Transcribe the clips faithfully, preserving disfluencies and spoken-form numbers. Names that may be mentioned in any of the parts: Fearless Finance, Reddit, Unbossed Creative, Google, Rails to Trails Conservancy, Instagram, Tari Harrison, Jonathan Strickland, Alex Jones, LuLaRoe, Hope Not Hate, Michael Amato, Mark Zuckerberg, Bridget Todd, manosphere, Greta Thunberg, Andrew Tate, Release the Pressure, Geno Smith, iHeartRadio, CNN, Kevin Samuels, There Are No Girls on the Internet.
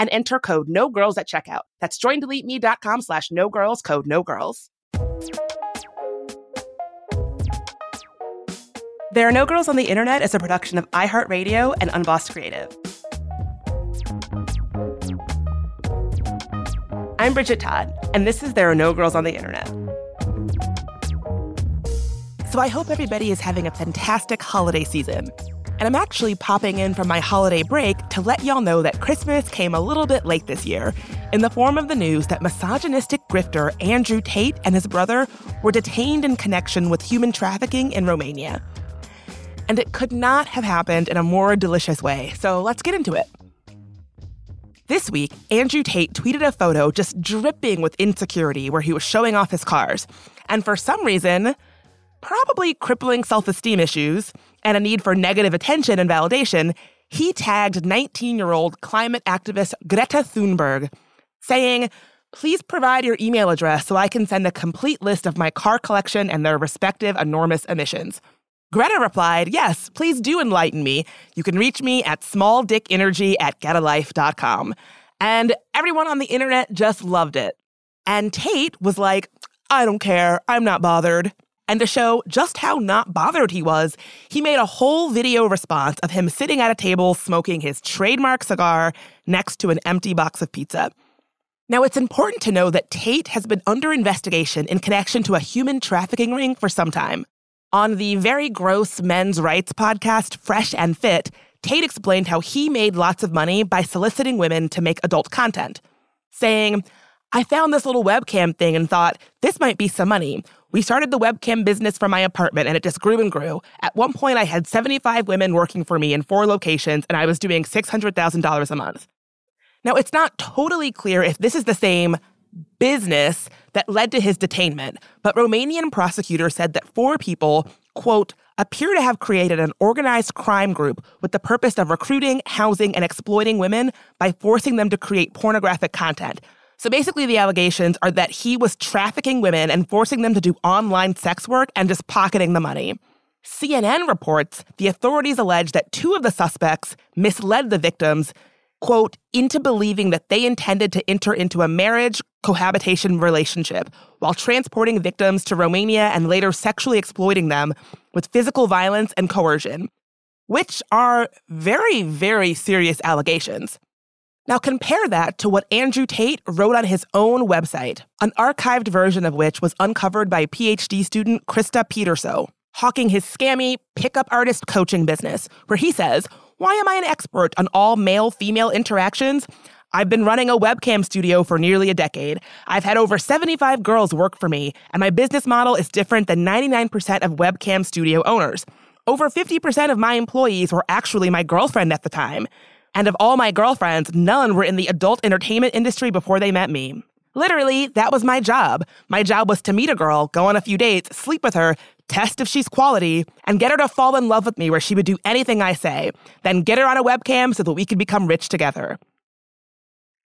And enter code NOGIRLS at checkout. That's joindeleteme.com slash NOGIRLS, code NOGIRLS. There Are No Girls on the Internet is a production of iHeartRadio and Unbossed Creative. I'm Bridget Todd, and this is There Are No Girls on the Internet. So I hope everybody is having a fantastic holiday season. And I'm actually popping in from my holiday break to let y'all know that Christmas came a little bit late this year in the form of the news that misogynistic grifter Andrew Tate and his brother were detained in connection with human trafficking in Romania. And it could not have happened in a more delicious way, so let's get into it. This week, Andrew Tate tweeted a photo just dripping with insecurity where he was showing off his cars. And for some reason, probably crippling self-esteem issues and a need for negative attention and validation, he tagged nineteen-year-old climate activist Greta Thunberg, saying, "Please provide your email address so I can send a complete list of my car collection and their respective enormous emissions." Greta replied, "Yes, please do enlighten me. You can reach me at smalldickenergy at getalife dot com. And everyone on the internet just loved it. And Tate was like, "I don't care. I'm not bothered." And to show just how not bothered he was, he made a whole video response of him sitting at a table smoking his trademark cigar next to an empty box of pizza. Now, it's important to know that Tate has been under investigation in connection to a human trafficking ring for some time. On the very gross men's rights podcast, Fresh and Fit, Tate explained how he made lots of money by soliciting women to make adult content, saying, "I found this little webcam thing and thought, this might be some money. We started the webcam business from my apartment, and it just grew and grew. At one point, I had seventy-five women working for me in four locations, and I was doing six hundred thousand dollars a month." Now, it's not totally clear if this is the same business that led to his detainment, but Romanian prosecutors said that four people, quote, "appear to have created an organized crime group with the purpose of recruiting, housing, and exploiting women by forcing them to create pornographic content." So basically the allegations are that he was trafficking women and forcing them to do online sex work and just pocketing the money. C N N reports the authorities allege that two of the suspects misled the victims, quote, "into believing that they intended to enter into a marriage cohabitation relationship while transporting victims to Romania and later sexually exploiting them with physical violence and coercion. which are very, very serious allegations. Now compare that to what Andrew Tate wrote on his own website, an archived version of which was uncovered by PhD student Krista Peterson, hawking his scammy pickup artist coaching business, where he says, "Why am I an expert on all male-female interactions? I've been running a webcam studio for nearly a decade. I've had over seventy-five girls work for me, and my business model is different than ninety-nine percent of webcam studio owners. Over fifty percent of my employees were actually my girlfriend at the time. And of all my girlfriends, none were in the adult entertainment industry before they met me. Literally, that was my job. My job was to meet a girl, go on a few dates, sleep with her, test if she's quality, and get her to fall in love with me where she would do anything I say, then get her on a webcam so that we could become rich together."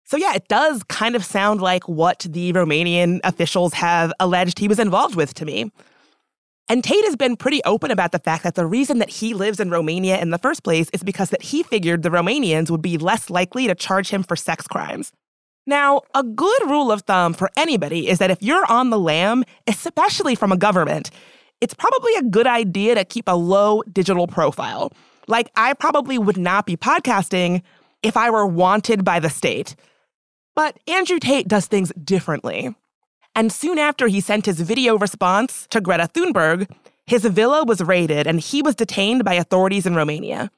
So yeah, it does kind of sound like what the Romanian officials have alleged he was involved with to me. And Tate has been pretty open about the fact that the reason that he lives in Romania in the first place is because that he figured the Romanians would be less likely to charge him for sex crimes. Now, a good rule of thumb for anybody is that if you're on the lam, especially from a government, it's probably a good idea to keep a low digital profile. Like, I probably would not be podcasting if I were wanted by the state. But Andrew Tate does things differently. And soon after he sent his video response to Greta Thunberg, his villa was raided and he was detained by authorities in Romania.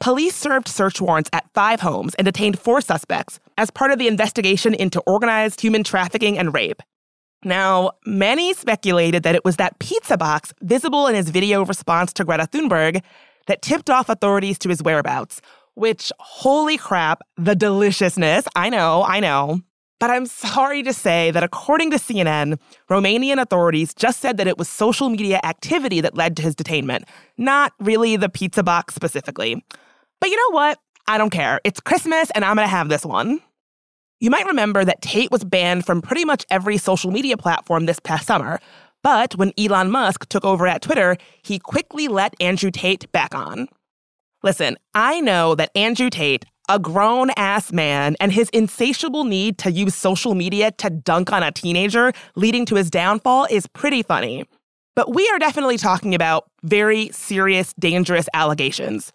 Police served search warrants at five homes and detained four suspects as part of the investigation into organized human trafficking and rape. Now, many speculated that it was that pizza box visible in his video response to Greta Thunberg that tipped off authorities to his whereabouts, which, holy crap, the deliciousness. I know, I know. But I'm sorry to say that according to C N N, Romanian authorities just said that it was social media activity that led to his detainment, not really the pizza box specifically. But you know what? I don't care. It's Christmas and I'm going to have this one. You might remember that Tate was banned from pretty much every social media platform this past summer. But when Elon Musk took over at Twitter, he quickly let Andrew Tate back on. Listen, I know that Andrew Tate, a grown-ass man, and his insatiable need to use social media to dunk on a teenager, leading to his downfall, is pretty funny. But we are definitely talking about very serious, dangerous allegations.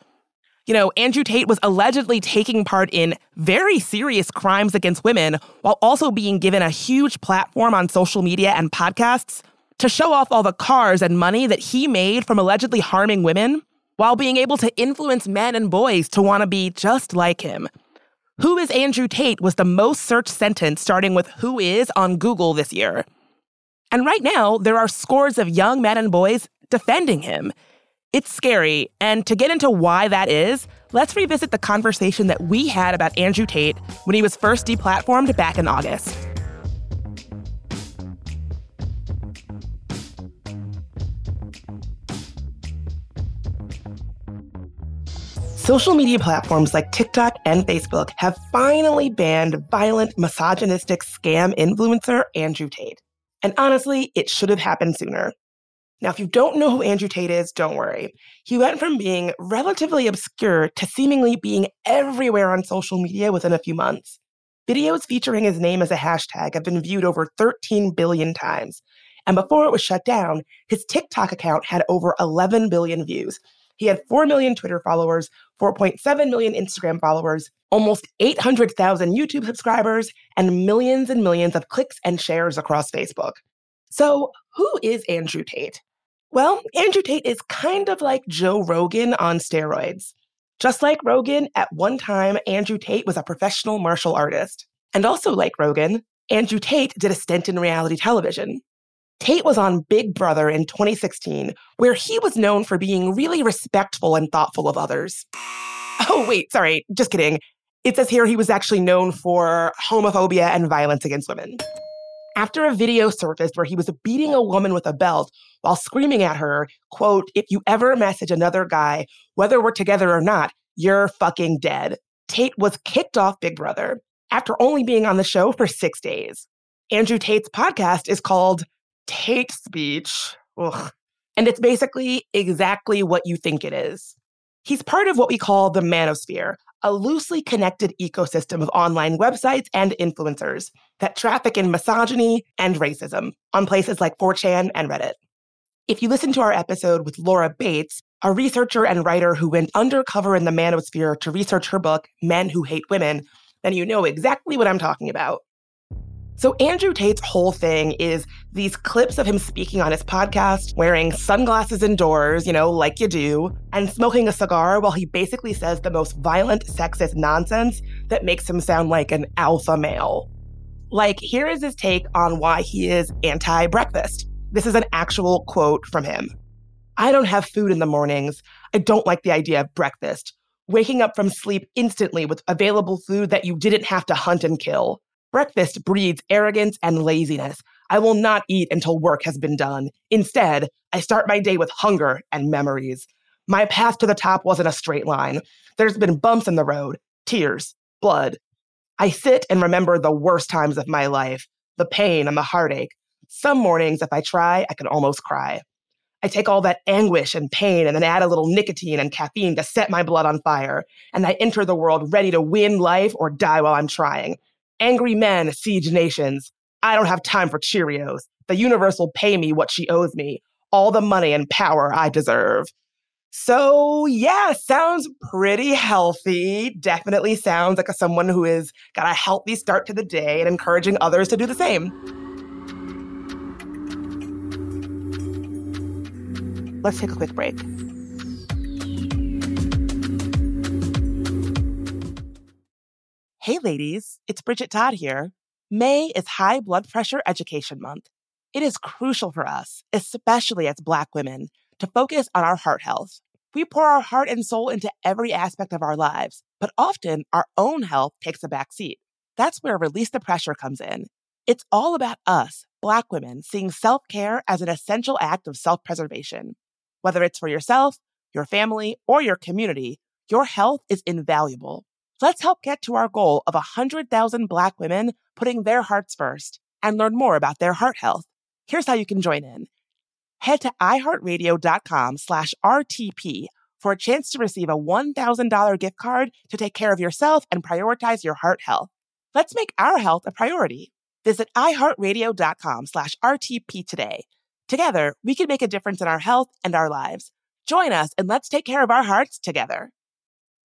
You know, Andrew Tate was allegedly taking part in very serious crimes against women while also being given a huge platform on social media and podcasts to show off all the cars and money that he made from allegedly harming women, while being able to influence men and boys to want to be just like him. Who is Andrew Tate was the most searched sentence, starting with who is on Google this year. And right now, there are scores of young men and boys defending him. It's scary, and to get into why that is, let's revisit the conversation that we had about Andrew Tate when he was first deplatformed back in August. Social media platforms like TikTok and Facebook have finally banned violent, misogynistic scam influencer Andrew Tate. And honestly, it should have happened sooner. Now, if you don't know who Andrew Tate is, don't worry. He went from being relatively obscure to seemingly being everywhere on social media within a few months. Videos featuring his name as a hashtag have been viewed over thirteen billion times. And before it was shut down, his TikTok account had over eleven billion views. He had four million Twitter followers, four point seven million Instagram followers, almost eight hundred thousand YouTube subscribers, and millions and millions of clicks and shares across Facebook. So who is Andrew Tate? Well, Andrew Tate is kind of like Joe Rogan on steroids. Just like Rogan, at one time, Andrew Tate was a professional martial artist. And also like Rogan, Andrew Tate did a stint in reality television. Tate was on Big Brother in twenty sixteen, where he was known for being really respectful and thoughtful of others. Oh, wait, sorry, just kidding. It says here he was actually known for homophobia and violence against women. After a video surfaced where he was beating a woman with a belt while screaming at her, quote, "If you ever message another guy, whether we're together or not, you're fucking dead." Tate was kicked off Big Brother after only being on the show for six days. Andrew Tate's podcast is called Tate Speech. Ugh. And it's basically exactly what you think it is. He's part of what we call the manosphere, a loosely connected ecosystem of online websites and influencers that traffic in misogyny and racism on places like four chan and Reddit. If you listen to our episode with Laura Bates, a researcher and writer who went undercover in the manosphere to research her book, Men Who Hate Women, then you know exactly what I'm talking about. So Andrew Tate's whole thing is these clips of him speaking on his podcast, wearing sunglasses indoors, you know, like you do, and smoking a cigar while he basically says the most violent, sexist nonsense that makes him sound like an alpha male. Like, here is his take on why he is anti-breakfast. This is an actual quote from him. "I don't have food in the mornings. I don't like the idea of breakfast. Waking up from sleep instantly with available food that you didn't have to hunt and kill. Breakfast breeds arrogance and laziness. I will not eat until work has been done. Instead, I start my day with hunger and memories. My path to the top wasn't a straight line. There's been bumps in the road, tears, blood. I sit and remember the worst times of my life, the pain and the heartache. Some mornings, if I try, I can almost cry. I take all that anguish and pain and then add a little nicotine and caffeine to set my blood on fire, and I enter the world ready to win life or die while I'm trying. Angry men siege nations. I don't have time for Cheerios. The universe will pay me what she owes me, all the money and power I deserve." So yeah, sounds pretty healthy. Definitely sounds like a, someone who has got a healthy start to the day and encouraging others to do the same. Let's take a quick break. Hey ladies, it's Bridget Todd here. May is High Blood Pressure Education Month. It is crucial for us, especially as Black women, to focus on our heart health. We pour our heart and soul into every aspect of our lives, but often our own health takes a back seat. That's where Release the Pressure comes in. It's all about us, Black women, seeing self-care as an essential act of self-preservation. Whether it's for yourself, your family, or your community, your health is invaluable. Let's help get to our goal of one hundred thousand Black women putting their hearts first and learn more about their heart health. Here's how you can join in. Head to iHeartRadio.com slash RTP for a chance to receive a one thousand dollars gift card to take care of yourself and prioritize your heart health. Let's make our health a priority. Visit iHeartRadio.com slash RTP today. Together, we can make a difference in our health and our lives. Join us and let's take care of our hearts together.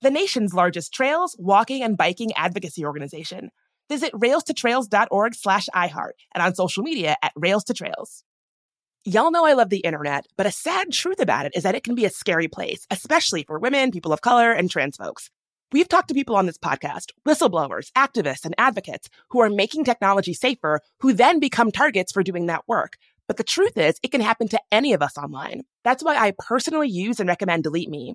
the nation's largest trails, walking, and biking advocacy organization. Visit rails to trails dot org slash iHeart and on social media at Rails to Trails. Y'all know I love the internet, but a sad truth about it is that it can be a scary place, especially for women, people of color, and trans folks. We've talked to people on this podcast, whistleblowers, activists, and advocates who are making technology safer, who then become targets for doing that work. But the truth is, it can happen to any of us online. That's why I personally use and recommend DeleteMe.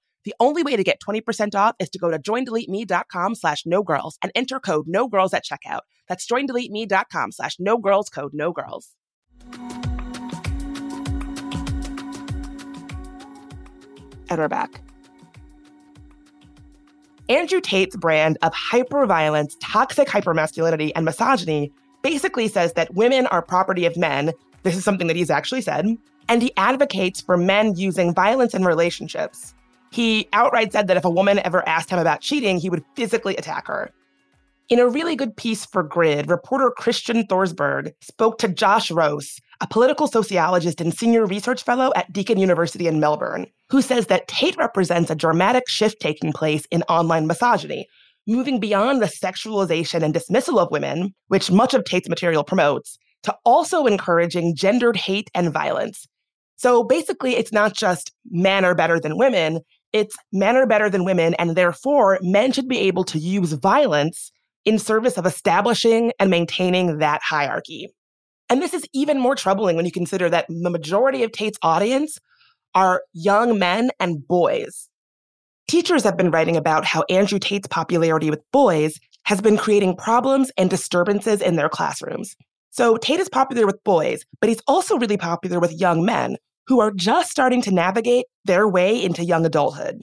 The only way to get twenty percent off is to go to joindeleteme.com slash nogirls and enter code nogirls at checkout. That's joindeleteme.com slash nogirls, code nogirls. And we're back. Andrew Tate's brand of hyperviolence, toxic hypermasculinity, and misogyny basically says that women are property of men. This is something that he's actually said. And he advocates for men using violence in relationships. He outright said that if a woman ever asked him about cheating, he would physically attack her. In a really good piece for Grid, reporter Christian Thorsberg spoke to Josh Rose, a political sociologist and senior research fellow at Deakin University in Melbourne, who says that Tate represents a dramatic shift taking place in online misogyny, moving beyond the sexualization and dismissal of women, which much of Tate's material promotes, to also encouraging gendered hate and violence. So basically, it's not just men are better than women, It's men are better than women, and therefore men should be able to use violence in service of establishing and maintaining that hierarchy. And this is even more troubling when you consider that the majority of Tate's audience are young men and boys. Teachers have been writing about how Andrew Tate's popularity with boys has been creating problems and disturbances in their classrooms. So Tate is popular with boys, but he's also really popular with young men who are just starting to navigate their way into young adulthood.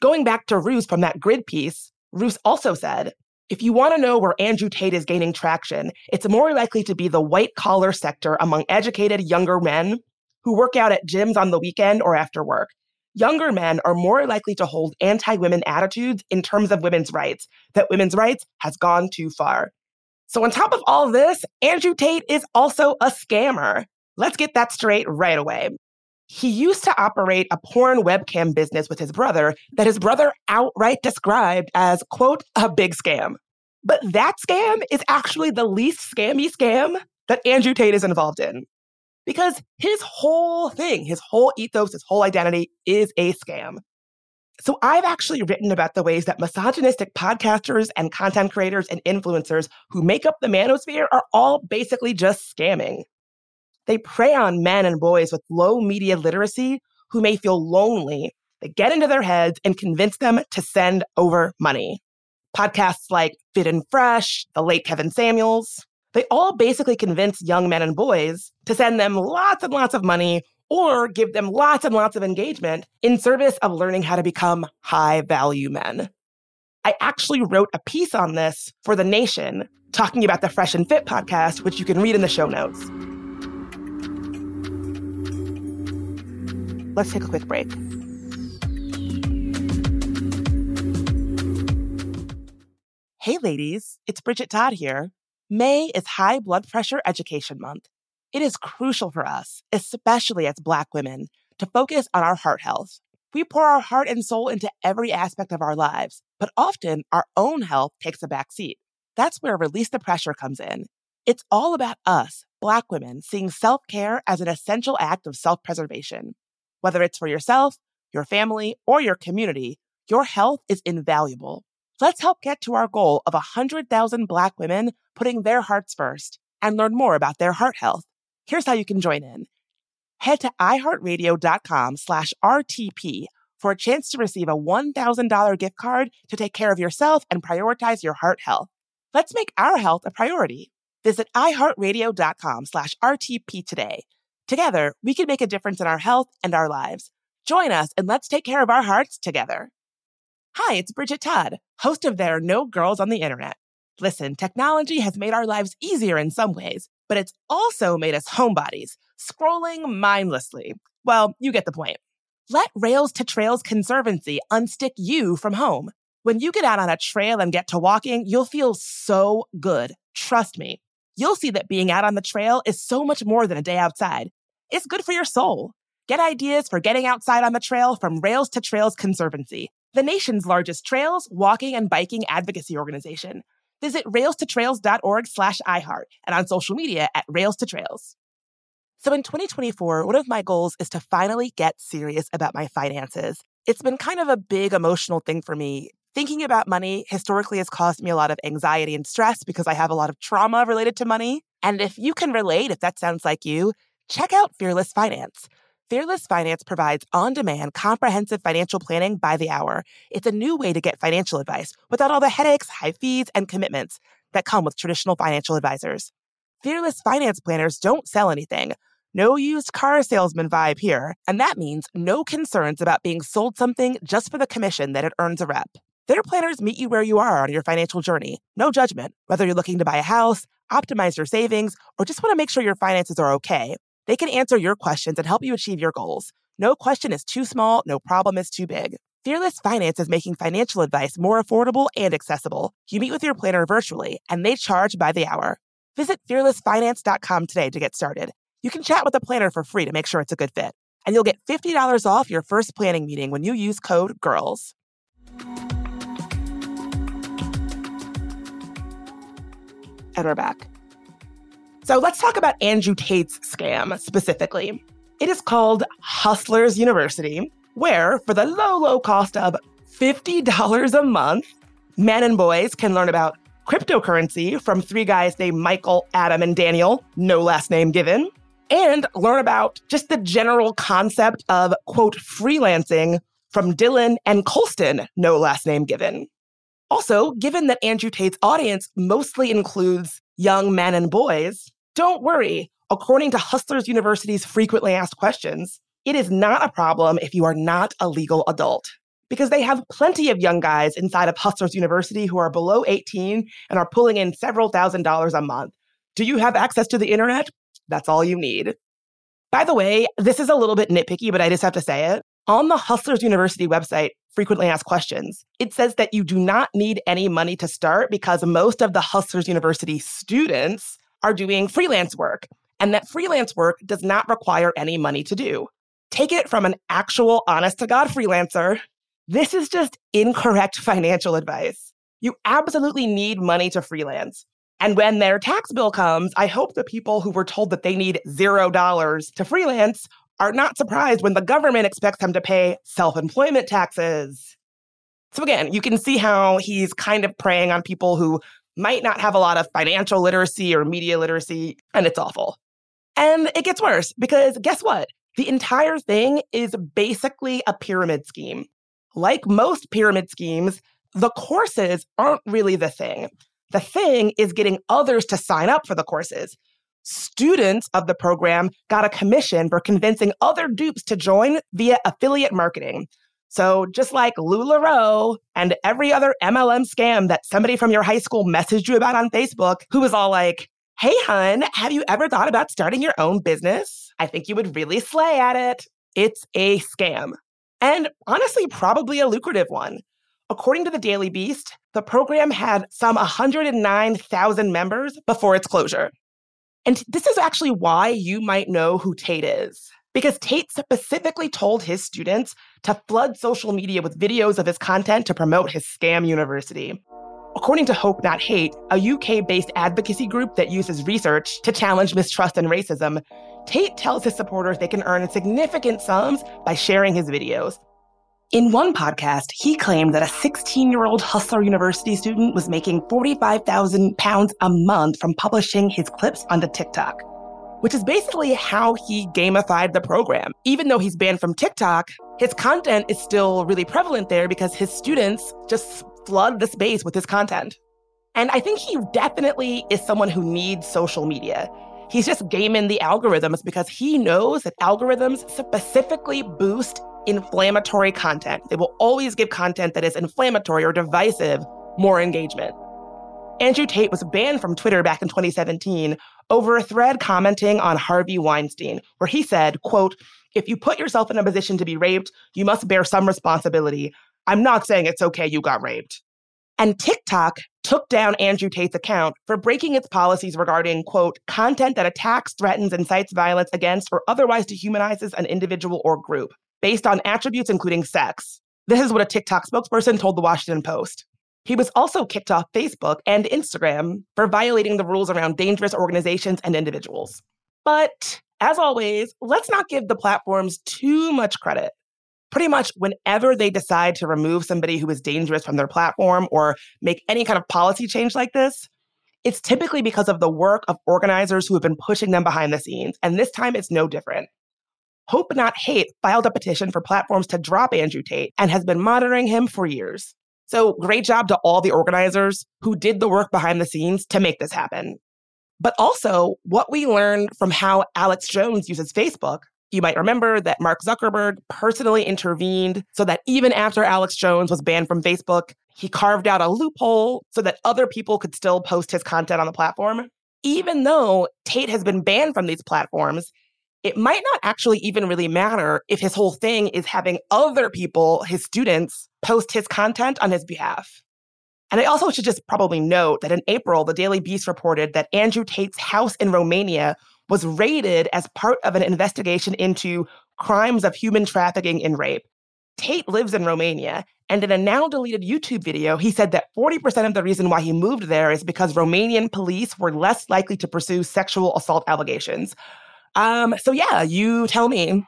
Going back to Roos from that grid piece, Roos also said, if you want to know where Andrew Tate is gaining traction, it's more likely to be the white-collar sector among educated younger men who work out at gyms on the weekend or after work. Younger men are more likely to hold anti-women attitudes in terms of women's rights, that women's rights has gone too far. So on top of all this, Andrew Tate is also a scammer. Let's get that straight right away. He used to operate a porn webcam business with his brother that his brother outright described as, quote, a big scam. But that scam is actually the least scammy scam that Andrew Tate is involved in. Because his whole thing, his whole ethos, his whole identity is a scam. So I've actually written about the ways that misogynistic podcasters and content creators and influencers who make up the manosphere are all basically just scamming. They prey on men and boys with low media literacy who may feel lonely. They get into their heads and convince them to send over money. Podcasts like Fit and Fresh, the late Kevin Samuels, they all basically convince young men and boys to send them lots and lots of money or give them lots and lots of engagement in service of learning how to become high-value men. I actually wrote a piece on this for The Nation, talking about the Fresh and Fit podcast, which you can read in the show notes. Let's take a quick break. Hey, ladies, it's Bridget Todd here. May is High Blood Pressure Education Month. It is crucial for us, especially as Black women, to focus on our heart health. We pour our heart and soul into every aspect of our lives, but often our own health takes a back seat. That's where Release the Pressure comes in. It's all about us, Black women, seeing self-care as an essential act of self-preservation. Whether it's for yourself, your family, or your community, your health is invaluable. Let's help get to our goal of one hundred thousand Black women putting their hearts first and learn more about their heart health. Here's how you can join in. Head to iHeartRadio.com slash RTP for a chance to receive a one thousand dollars gift card to take care of yourself and prioritize your heart health. Let's make our health a priority. Visit iHeartRadio.com slash RTP today. Together, we can make a difference in our health and our lives. Join us and let's take care of our hearts together. Hi, it's Bridget Todd, host of There Are No Girls on the Internet. Listen, technology has made our lives easier in some ways, but it's also made us homebodies, scrolling mindlessly. Well, you get the point. Let Rails to Trails Conservancy unstick you from home. When you get out on a trail and get to walking, you'll feel so good. Trust me. You'll see that being out on the trail is so much more than a day outside. It's good for your soul. Get ideas for getting outside on the trail from Rails to Trails Conservancy, the nation's largest trails, walking, and biking advocacy organization. Visit rails to trails dot org slash iHeart and on social media at Rails to Trails. So in twenty twenty-four, one of my goals is to finally get serious about my finances. It's been kind of a big emotional thing for me. Thinking about money historically has caused me a lot of anxiety and stress because I have a lot of trauma related to money. And if you can relate, if that sounds like you, check out Fearless Finance. Fearless Finance provides on-demand, comprehensive financial planning by the hour. It's a new way to get financial advice without all the headaches, high fees, and commitments that come with traditional financial advisors. Fearless Finance planners don't sell anything. No used car salesman vibe here. And that means no concerns about being sold something just for the commission that it earns a rep. Their planners meet you where you are on your financial journey. No judgment, whether you're looking to buy a house, optimize your savings, or just want to make sure your finances are okay. They can answer your questions and help you achieve your goals. No question is too small, no problem is too big. Fearless Finance is making financial advice more affordable and accessible. You meet with your planner virtually, and they charge by the hour. Visit fearless finance dot com today to get started. You can chat with a planner for free to make sure it's a good fit. And you'll get fifty dollars off your first planning meeting when you use code GIRLS. And we're back. So let's talk about Andrew Tate's scam specifically. It is called Hustlers University, where for the low, low cost of fifty dollars a month, men and boys can learn about cryptocurrency from three guys named Michael, Adam, and Daniel, no last name given, and learn about just the general concept of, quote, freelancing from Dylan and Colston, no last name given. Also, given that Andrew Tate's audience mostly includes young men and boys, don't worry. According to Hustlers University's frequently asked questions, it is not a problem if you are not a legal adult, because they have plenty of young guys inside of Hustlers University who are below eighteen and are pulling in several thousand dollars a month. Do you have access to the internet? That's all you need. By the way, this is a little bit nitpicky, but I just have to say it. On the Hustlers University website, frequently asked questions, it says that you do not need any money to start because most of the Hustlers University students are doing freelance work, and that freelance work does not require any money to do. Take it from an actual honest-to-God freelancer. This is just incorrect financial advice. You absolutely need money to freelance. And when their tax bill comes, I hope the people who were told that they need zero dollars to freelance are not surprised when the government expects them to pay self-employment taxes. So again, you can see how he's kind of preying on people who might not have a lot of financial literacy or media literacy, and it's awful. And it gets worse because guess what? The entire thing is basically a pyramid scheme. Like most pyramid schemes, the courses aren't really the thing. The thing is getting others to sign up for the courses. Students of the program got a commission for convincing other dupes to join via affiliate marketing. So just like LuLaRoe and every other M L M scam that somebody from your high school messaged you about on Facebook, who was all like, hey, hun, have you ever thought about starting your own business? I think you would really slay at it. It's a scam. And honestly, probably a lucrative one. According to the Daily Beast, the program had some one hundred nine thousand members before its closure. And this is actually why you might know who Tate is, because Tate specifically told his students to flood social media with videos of his content to promote his scam university. According to Hope Not Hate, a U K-based advocacy group that uses research to challenge mistrust and racism, Tate tells his supporters they can earn significant sums by sharing his videos. In one podcast, he claimed that a sixteen-year-old Hustler University student was making forty-five thousand pounds a month from publishing his clips onto TikTok, which is basically how he gamified the program. Even though he's banned from TikTok, his content is still really prevalent there because his students just flood the space with his content. And I think he definitely is someone who needs social media. He's just gaming the algorithms because he knows that algorithms specifically boost inflammatory content. They will always give content that is inflammatory or divisive more engagement. Andrew Tate was banned from Twitter back in twenty seventeen over a thread commenting on Harvey Weinstein, where he said, quote, if you put yourself in a position to be raped, you must bear some responsibility. I'm not saying it's okay you got raped. And TikTok took down Andrew Tate's account for breaking its policies regarding, quote, content that attacks, threatens, incites violence against, or otherwise dehumanizes an individual or group, based on attributes including sex. This is what a TikTok spokesperson told the Washington Post. He was also kicked off Facebook and Instagram for violating the rules around dangerous organizations and individuals. But as always, let's not give the platforms too much credit. Pretty much whenever they decide to remove somebody who is dangerous from their platform or make any kind of policy change like this, it's typically because of the work of organizers who have been pushing them behind the scenes. And this time it's no different. Hope Not Hate filed a petition for platforms to drop Andrew Tate and has been monitoring him for years. So great job to all the organizers who did the work behind the scenes to make this happen. But also, what we learned from how Alex Jones uses Facebook, you might remember that Mark Zuckerberg personally intervened so that even after Alex Jones was banned from Facebook, he carved out a loophole so that other people could still post his content on the platform. Even though Tate has been banned from these platforms, it might not actually even really matter if his whole thing is having other people, his students, post his content on his behalf. And I also should just probably note that in April, the Daily Beast reported that Andrew Tate's house in Romania was raided as part of an investigation into crimes of human trafficking and rape. Tate lives in Romania, and in a now-deleted YouTube video, he said that forty percent of the reason why he moved there is because Romanian police were less likely to pursue sexual assault allegations. Um, so yeah, you tell me.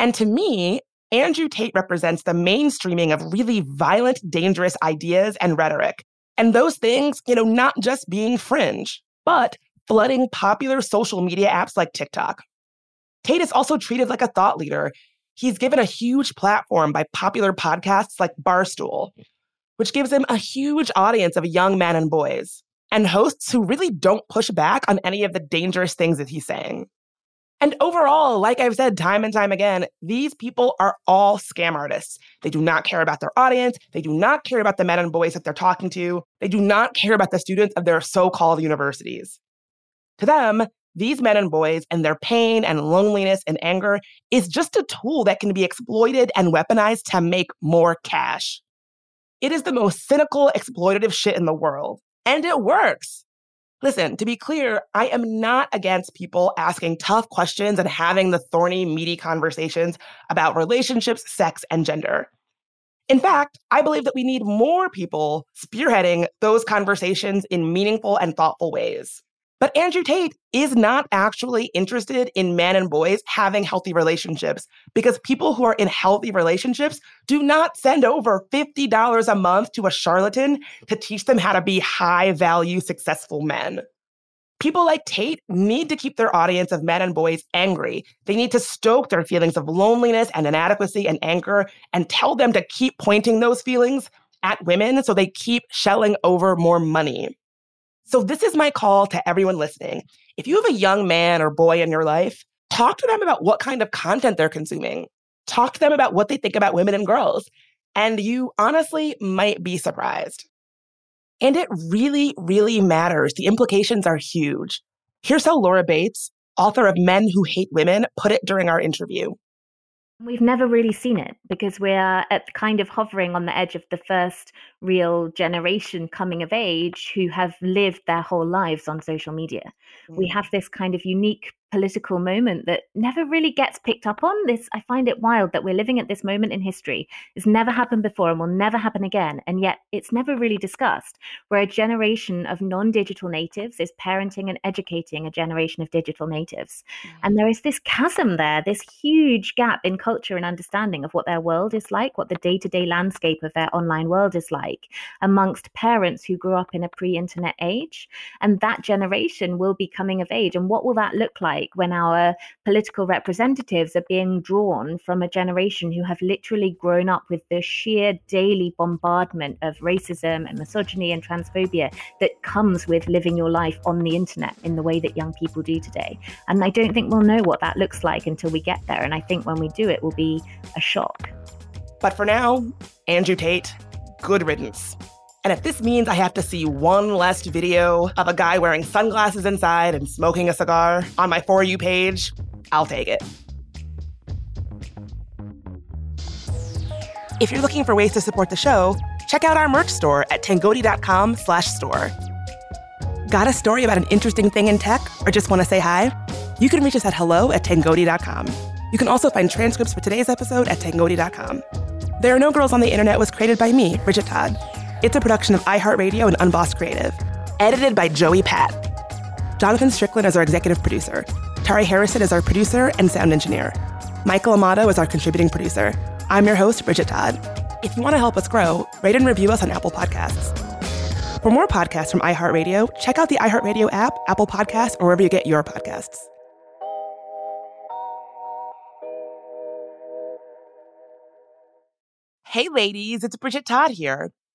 And to me, Andrew Tate represents the mainstreaming of really violent, dangerous ideas and rhetoric. And those things, you know, not just being fringe, but flooding popular social media apps like TikTok. Tate is also treated like a thought leader. He's given a huge platform by popular podcasts like Barstool, which gives him a huge audience of young men and boys, and hosts who really don't push back on any of the dangerous things that he's saying. And overall, like I've said time and time again, these people are all scam artists. They do not care about their audience. They do not care about the men and boys that they're talking to. They do not care about the students of their so-called universities. To them, these men and boys and their pain and loneliness and anger is just a tool that can be exploited and weaponized to make more cash. It is the most cynical, exploitative shit in the world. And it works. Listen, to be clear, I am not against people asking tough questions and having the thorny, meaty conversations about relationships, sex, and gender. In fact, I believe that we need more people spearheading those conversations in meaningful and thoughtful ways. But Andrew Tate is not actually interested in men and boys having healthy relationships, because people who are in healthy relationships do not send over fifty dollars a month to a charlatan to teach them how to be high-value, successful men. People like Tate need to keep their audience of men and boys angry. They need to stoke their feelings of loneliness and inadequacy and anger and tell them to keep pointing those feelings at women so they keep shelling over more money. So this is my call to everyone listening. If you have a young man or boy in your life, talk to them about what kind of content they're consuming. Talk to them about what they think about women and girls. And you honestly might be surprised. And it really, really matters. The implications are huge. Here's how Laura Bates, author of Men Who Hate Women, put it during our interview. We've never really seen it because we're at kind of hovering on the edge of the first real generation coming of age who have lived their whole lives on social media. Mm. We have this kind of unique political moment that never really gets picked up on. This, I find it wild that we're living at this moment in history. It's never happened before and will never happen again. And yet it's never really discussed. Where a generation of non-digital natives is parenting and educating a generation of digital natives. Mm. And there is this chasm there, this huge gap in culture and understanding of what their world is like, what the day-to-day landscape of their online world is like amongst parents who grew up in a pre-internet age. And that generation will be coming of age. And what will that look like when our political representatives are being drawn from a generation who have literally grown up with the sheer daily bombardment of racism and misogyny and transphobia that comes with living your life on the internet in the way that young people do today? And I don't think we'll know what that looks like until we get there. And I think when we do, it will be a shock. But for now, Andrew Tate, good riddance. And if this means I have to see one last video of a guy wearing sunglasses inside and smoking a cigar on my For You page, I'll take it. If you're looking for ways to support the show, check out our merch store at tangodi.com slash store. Got a story about an interesting thing in tech or just want to say hi? You can reach us at hello at tangodi.com. You can also find transcripts for today's episode at tangodi dot com. There Are No Girls on the Internet was created by me, Bridget Todd. It's a production of iHeartRadio and Unbossed Creative, edited by Joey Pat. Jonathan Strickland is our executive producer. Tari Harrison is our producer and sound engineer. Michael Amato is our contributing producer. I'm your host, Bridget Todd. If you want to help us grow, rate and review us on Apple Podcasts. For more podcasts from iHeartRadio, check out the iHeartRadio app, Apple Podcasts, or wherever you get your podcasts. Hey, ladies, it's Bridget Todd here.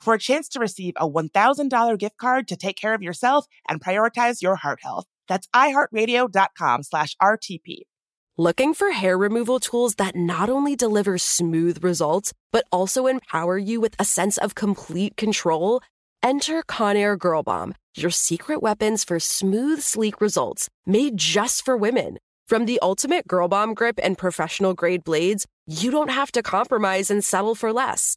for a chance to receive a one thousand dollars gift card to take care of yourself and prioritize your heart health. That's iHeartRadio.com slash RTP. Looking for hair removal tools that not only deliver smooth results, but also empower you with a sense of complete control? Enter Conair Girl Bomb, your secret weapons for smooth, sleek results made just for women. From the ultimate Girl Bomb grip and professional grade blades, you don't have to compromise and settle for less.